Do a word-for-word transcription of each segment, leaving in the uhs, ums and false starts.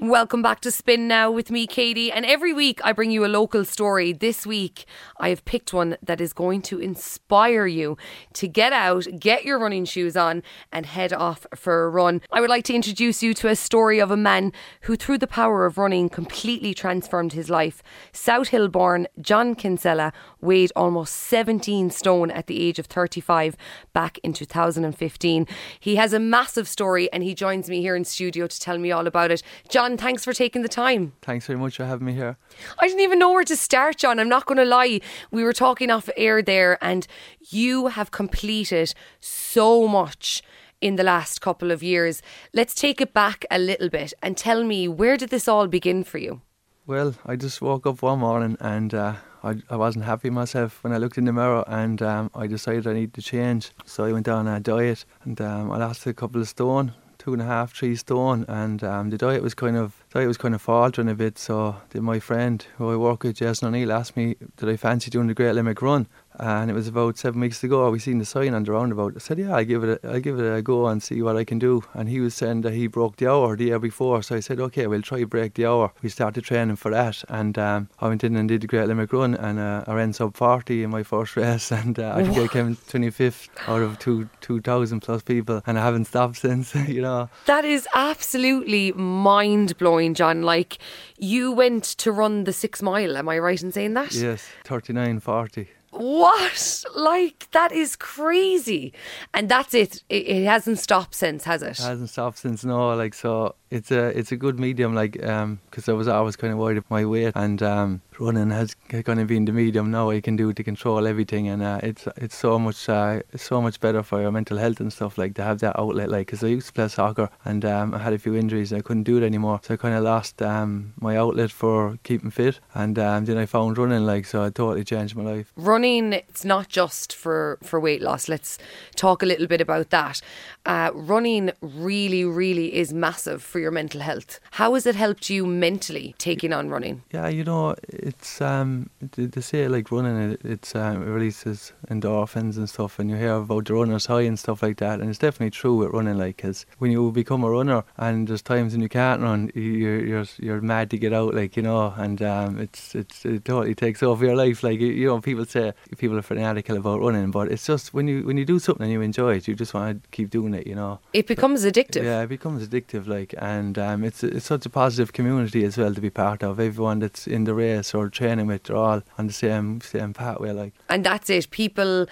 Welcome back to Spin Now with me, Katie. And every week I bring you a local story. This week I have picked one that is going to inspire you to get out, get your running shoes on and head off for a run. I would like to introduce you to a story of a man who, through the power of running, completely transformed his life. South Hill born John Kinsella weighed almost seventeen stone at the age of thirty-five back in two thousand fifteen. He has a massive story and he joins me here in studio to tell me all about it. John, and thanks for taking the time. Thanks very much for having me here. I didn't even know where to start, John. I'm not going to lie. We were talking off air there and you have completed so much in the last couple of years. Let's take it back a little bit and tell me, where did this all begin for you? Well, I just woke up one morning and uh, I, I wasn't happy myself when I looked in the mirror, and um, I decided I needed to change. So I went on a diet and um, I lost a couple of stone. Two and a half, three stone, and um, the diet was kind of diet was kind of faltering a bit. So then my friend who I work with, Jason O'Neill, asked me, "Did I fancy doing the Great Limerick Run?" And it was about seven weeks ago. We seen the sign on the roundabout. I said, "Yeah, I give it, a, I give it a go and see what I can do." And he was saying that he broke the hour the year before, so I said, "Okay, we'll try break the hour." We started training for that, and um, I went in and did the Great Limerick Run, and uh, I ran sub forty in my first race, and uh, I think I came twenty-fifth out of two two thousand plus people, and I haven't stopped since. You know, that is absolutely mind blowing, John. Like, you went to run the six mile. Am I right in saying that? Yes, thirty-nine forty. What? Like, that is crazy. And that's it. it. It hasn't stopped since, has it? It hasn't stopped since, no. Like, so it's a it's a good medium, like, because um, I was always kind of worried about my weight. And um, running has kind of been the medium now I can do to control everything. And uh, it's it's so much uh, it's so much better for your mental health and stuff, like, to have that outlet. Like, because I used to play soccer and um, I had a few injuries and I couldn't do it anymore. So I kind of lost um, my outlet for keeping fit. And um, then I found running, like, so it totally changed my life. Running. Running, it's not just for, for weight loss. Let's talk a little bit about that. Uh, running really, really is massive for your mental health. How has it helped you mentally, taking on running? Yeah, you know, it's um, they say, like, running, it, it's, um, it releases endorphins and stuff, and you hear about the runner's high and stuff like that, and it's definitely true with running, like, because when you become a runner and there's times when you can't run, you're you're, you're mad to get out, like, you know, and um, it's, it's it totally takes over your life. Like, you, you know, people say people are fanatical about running, but it's just when you when you do something and you enjoy it, you just want to keep doing it, you know. It becomes but, addictive. Yeah, it becomes addictive, like, and um, it's it's such a positive community as well to be part of. Everyone that's in the race or training with, they're all on the same same pathway, like. And that's it. People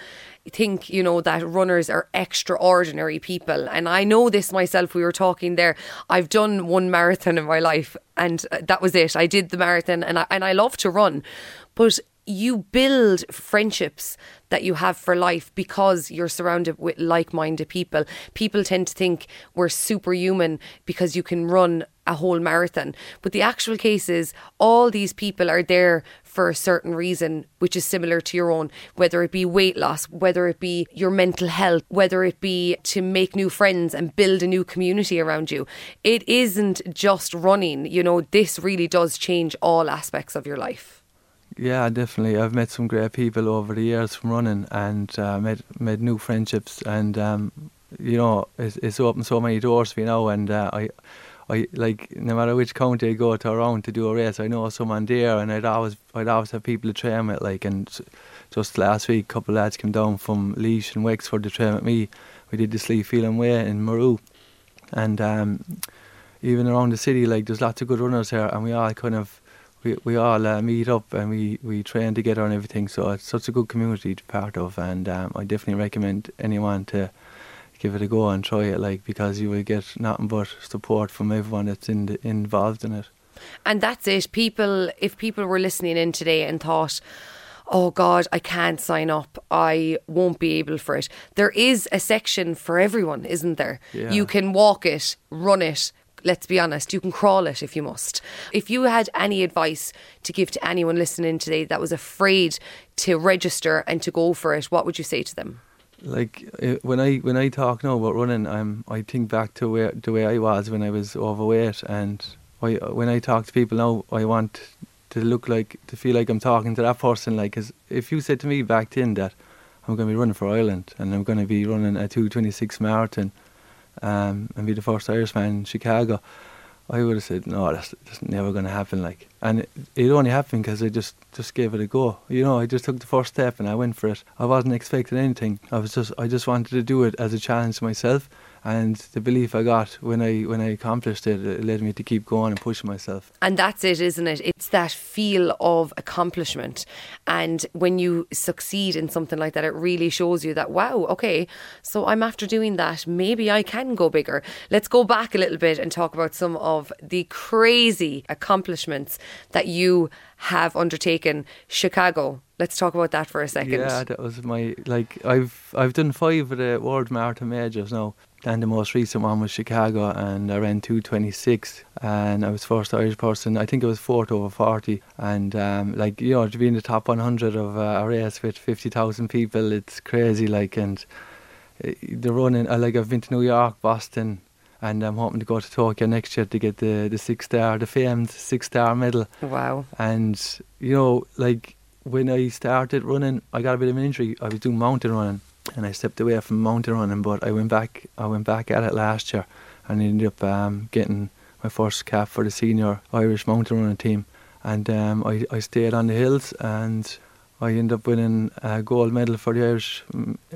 think, you know, that runners are extraordinary people, and I know this myself. We were talking there. I've done one marathon in my life, and that was it. I did the marathon, and I and I love to run, but you build friendships that you have for life because you're surrounded with like-minded people. People tend to think we're superhuman because you can run a whole marathon. But the actual case is all these people are there for a certain reason, which is similar to your own, whether it be weight loss, whether it be your mental health, whether it be to make new friends and build a new community around you. It isn't just running, you know, this really does change all aspects of your life. Yeah, definitely. I've met some great people over the years from running, and uh, made made new friendships, and um, you know, it's, it's opened so many doors for you now. And uh, I, I like, no matter which county I go to around to do a race, I know someone there, and I'd always I'd always have people to train with. Like, and just last week, a couple of lads came down from Laois and Wexford to train with me. We did the Slieve Felim Way in Murroe, and um, even around the city, like, there's lots of good runners here, and we all kind of. We, we all uh, meet up and we, we train together and everything, so it's such a good community to be part of, and um, I definitely recommend anyone to give it a go and try it, like, because you will get nothing but support from everyone that's in the, involved in it. And that's it. People, if people were listening in today and thought, oh God, I can't sign up, I won't be able for it, there is a section for everyone, isn't there? Yeah. You can walk it, run it. Let's be honest, you can crawl it if you must. If you had any advice to give to anyone listening today that was afraid to register and to go for it, what would you say to them? Like, when I when I talk now about running, I'm I think back to where the way I was when I was overweight, and I, when I talk to people now, I want to look like to feel like I'm talking to that person. Like, cause if you said to me back then that I'm going to be running for Ireland and I'm going to be running a two twenty-six marathon. Um, and be the first Irishman in Chicago, I would have said, no, that's, that's never going to happen. Like, and it, it only happened because I just, just gave it a go. You know, I just took the first step and I went for it. I wasn't expecting anything. I was just, I just wanted to do it as a challenge to myself. And the belief I got when I when I accomplished it, it led me to keep going and pushing myself. And that's it, isn't it? It's that feel of accomplishment. And when you succeed in something like that, it really shows you that, wow, okay, so I'm after doing that. Maybe I can go bigger. Let's go back a little bit and talk about some of the crazy accomplishments that you have undertaken. Chicago, let's talk about that for a second. Yeah, that was my, like, I've I've done five of the World Marathon Majors now. And the most recent one was Chicago, and I ran two twenty-six, and I was first Irish person. I think it was fourth over forty, and um, like, you know, to be in the top one hundred of uh, a race with fifty thousand people, it's crazy. Like, and uh, the running, uh, like I've been to New York, Boston, and I'm hoping to go to Tokyo next year to get the the six star, the famed six star medal. Wow! And you know, like when I started running, I got a bit of an injury. I was doing mountain running. And I stepped away from mountain running, but I went back. I went back at it last year, and ended up um, getting my first cap for the senior Irish mountain running team. And um, I, I stayed on the hills, and I ended up winning a gold medal for the Irish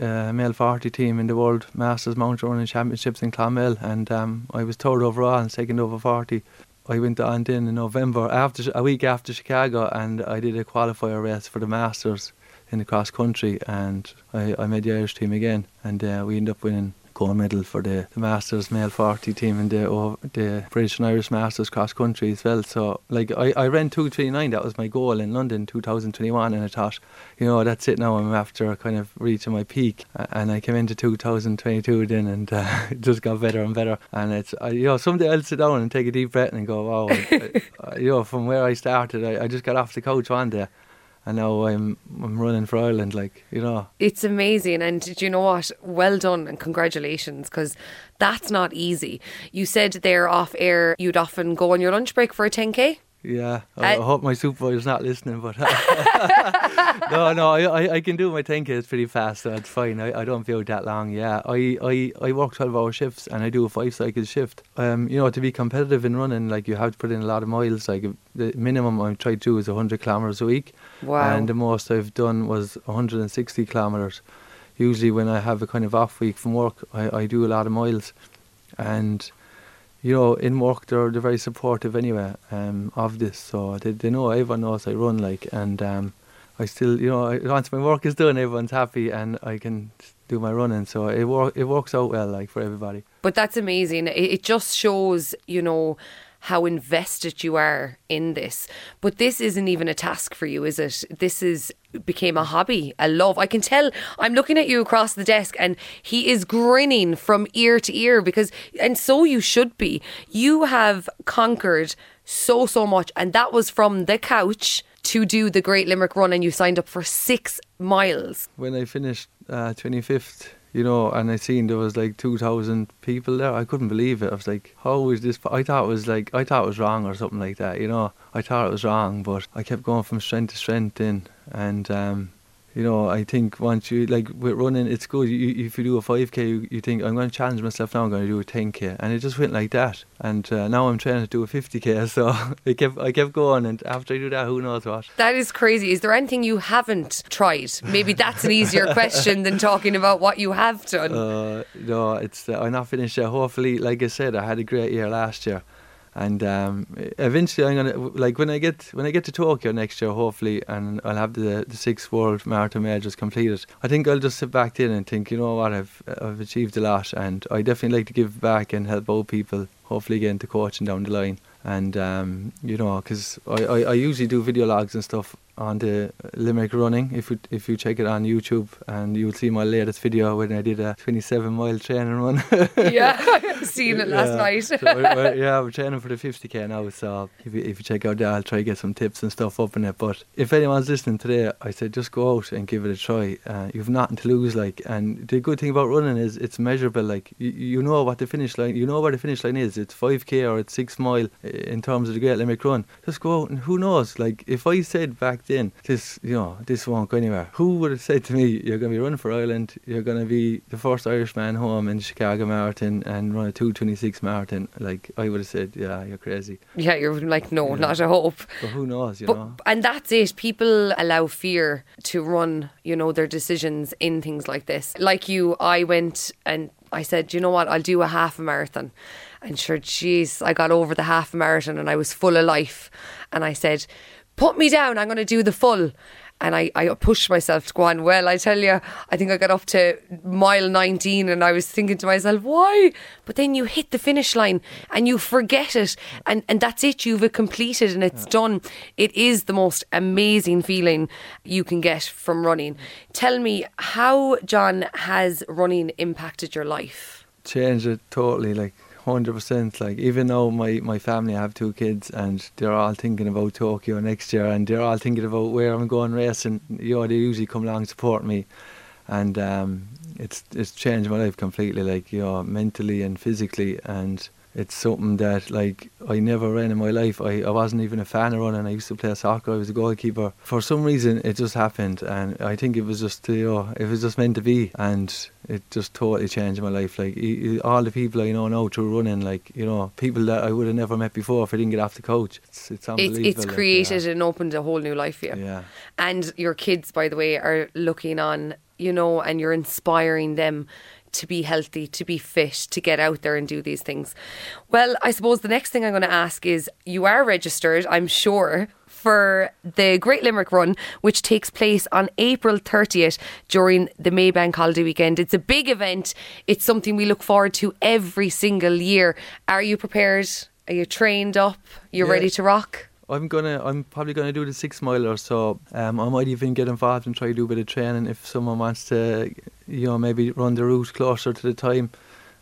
uh, male forty team in the World Masters Mountain Running Championships in Clonmel. And um, I was third overall and second over forty. I went on then in November, after a week after Chicago, and I did a qualifier race for the Masters in the cross-country, and I, I made the Irish team again, and uh, we ended up winning gold medal for the, the Masters male forty team and the, oh, the British and Irish Masters cross-country as well. So like I, I ran two twenty-nine, that was my goal in London two thousand twenty-one, and I thought, you know, that's it now, I'm after kind of reaching my peak. And I came into two thousand twenty-two then, and uh, it just got better and better. And it's, I, you know, someday I'll sit down and take a deep breath and go, wow, I, I, you know, from where I started, I, I just got off the couch one day. And now I'm I'm running for Ireland, like, you know. It's amazing. And do you know what? Well done and congratulations, because that's not easy. You said there off air you'd often go on your lunch break for a ten K? Yeah. I, uh, I hope my supervisor's not listening, but... no, no, I, I can do my ten Ks pretty fast, so that's fine. I, I don't feel that long, yeah. I, I, I work twelve-hour shifts and I do a five-cycle shift. Um, you know, to be competitive in running, like, you have to put in a lot of miles. Like, the minimum I try to do is one hundred kilometres a week. Wow. And the most I've done was one hundred sixty kilometres. Usually when I have a kind of off week from work, I, I do a lot of miles. And... you know, in work, they're, they're very supportive anyway um, of this. So they, they know, everyone knows I run, like, and um, I still, you know, I, once my work is done, everyone's happy and I can do my running. So it, wor- it works out well, like, for everybody. But that's amazing. It, it just shows, you know, how invested you are in this. But this isn't even a task for you, is it? This is became a hobby, a love. I can tell I'm looking at you across the desk and he is grinning from ear to ear because, and so you should be. You have conquered so, so much. And that was from the couch to do the Great Limerick Run, and you signed up for six miles. When I finished uh, twenty-fifth, you know, and I seen there was like two thousand people there. I couldn't believe it. I was like, how is this? I thought it was like, I thought it was wrong or something like that, you know. I thought it was wrong, but I kept going from strength to strength in. And, um, you know, I think once you, like with running, it's good. You, if you do a five K, you, you think, I'm going to challenge myself now, I'm going to do a ten K. And it just went like that. And uh, now I'm trying to do a fifty K. So I kept, I kept going. And after I do that, who knows what. That is crazy. Is there anything you haven't tried? Maybe that's an easier question than talking about what you have done. Uh, no, it's uh, I'm not finished yet. Hopefully, like I said, I had a great year last year. And um, eventually I'm gonna, like, when I get when I get to Tokyo next year, hopefully, and I'll have the the six World Marathon Majors completed, I think I'll just sit back then and think, you know what, I've I've achieved a lot, and I definitely like to give back and help out people. Hopefully, get into coaching down the line, and um, you know, because I, I, I usually do video logs and stuff on the Limerick Running. If you if you check it on YouTube, and you'll see my latest video when I did a twenty-seven mile training run. Yeah, I've seen it last yeah. night. So we're, we're, yeah, we're training for the fifty K now. So if you, if you check out that, I'll try to get some tips and stuff up in it. But if anyone's listening today, I said just go out and give it a try. Uh, you've nothing to lose, like. And the good thing about running is it's measurable. Like you, you know what the finish line, you know where the finish line is. It's five K or it's six mile in terms of the Great Limerick Run. Just go out and who knows? Like if I said back in this, you know, this won't go anywhere, who would have said to me, you're going to be running for Ireland, you're going to be the first Irishman home in Chicago Marathon and run a a two twenty-six marathon, like, I would have said, yeah, you're crazy. Yeah, you're like, no, yeah. not a hope. But who knows, you but, know. And that's it. People allow fear to run, you know, their decisions in things like this. Like you, I went and I said, you know what, I'll do a half a marathon. And sure, jeez, I got over the half marathon and I was full of life. And I said, put me down, I'm going to do the full. And I, I pushed myself to go on. Well, I tell you, I think I got up to mile nineteen and I was thinking to myself, why? But then you hit the finish line and you forget it. And, and that's it. You've completed and it's yeah. done. It is the most amazing feeling you can get from running. Tell me how, John, has running impacted your life? Changed it totally, like one hundred percent. Like, even though my, my family, I have two kids and they're all thinking about Tokyo next year and they're all thinking about where I'm going racing, you know, they usually come along and support me. And um, it's it's changed my life completely, like, you know, mentally and physically. And it's something that, like, I never ran in my life. I, I wasn't even a fan of running. I used to play soccer. I was a goalkeeper. For some reason, it just happened. And I think it was just, you know, it was just meant to be. And it just totally changed my life. Like, all the people I know now through running, like, you know, people that I would have never met before if I didn't get off the couch. It's, it's unbelievable. It's, it's like, created yeah. and opened a whole new life for you. Yeah. And your kids, by the way, are looking on, you know, and you're inspiring them to be healthy, to be fit, to get out there and do these things. Well, I suppose the next thing I'm going to ask is, you are registered, I'm sure, for the Great Limerick Run, which takes place on April thirtieth during the Maybank holiday weekend. It's a big event. It's something we look forward to every single year. Are you prepared? Are you trained up? You're yeah. ready to rock? I'm gonna. I'm probably gonna do the six mile or so. Um, I might even get involved and try to do a bit of training if someone wants to, you know, maybe run the route closer to the time.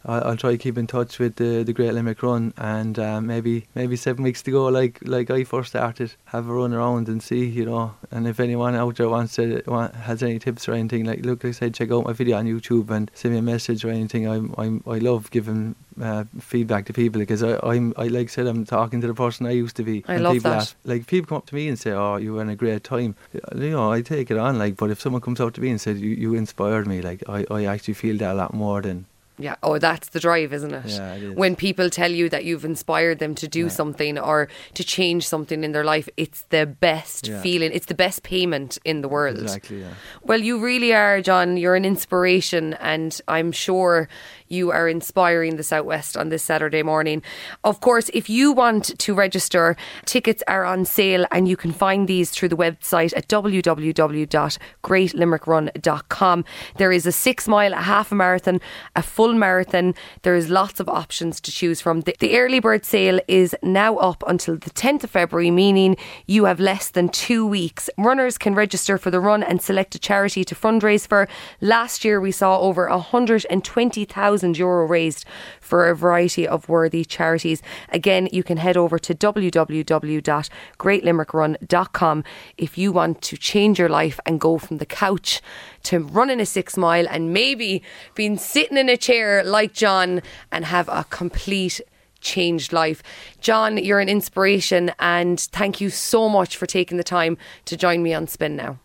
I'll, I'll try to keep in touch with the the Great Limerick Run, and uh, maybe maybe seven weeks to go, like like I first started, have a run around and see, you know. And if anyone out there wants to want, has any tips or anything, like look, like I said, check out my video on YouTube and send me a message or anything. I'm I'm I love giving Uh, feedback to people, because I, I'm I like said I'm talking to the person I used to be. I and love people that. Ask, like, people come up to me and say, "Oh, you were in a great time." You know, I take it on. Like, but if someone comes up to me and says, "You, you inspired me," like I, I actually feel that a lot more than. Yeah, oh, that's the drive, isn't it? Yeah, it is. When people tell you that you've inspired them to do yeah. something or to change something in their life, it's the best yeah. feeling. It's the best payment in the world. Exactly, yeah. Well, you really are, John. You're an inspiration, and I'm sure you are inspiring the Southwest on this Saturday morning. Of course, if you want to register, tickets are on sale and you can find these through the website at w w w dot great limerick run dot com. There is a six mile, a half a marathon, a full marathon. There is lots of options to choose from. The, the early bird sale is now up until the tenth of February, meaning you have less than two weeks. Runners can register for the run and select a charity to fundraise for. Last year we saw over one hundred twenty thousand euro raised for a variety of worthy charities. Again, you can head over to w w w dot great limerick run dot com if you want to change your life and go from the couch to running a six mile and maybe being sitting in a chair like John and have a complete changed life. John, you're an inspiration, and thank you so much for taking the time to join me on Spin Now.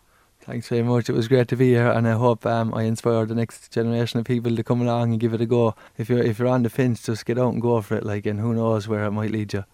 Thanks very much. It was great to be here, and I hope um, I inspire the next generation of people to come along and give it a go. If you're if you're on the fence, just get out and go for it, like, and who knows where it might lead you.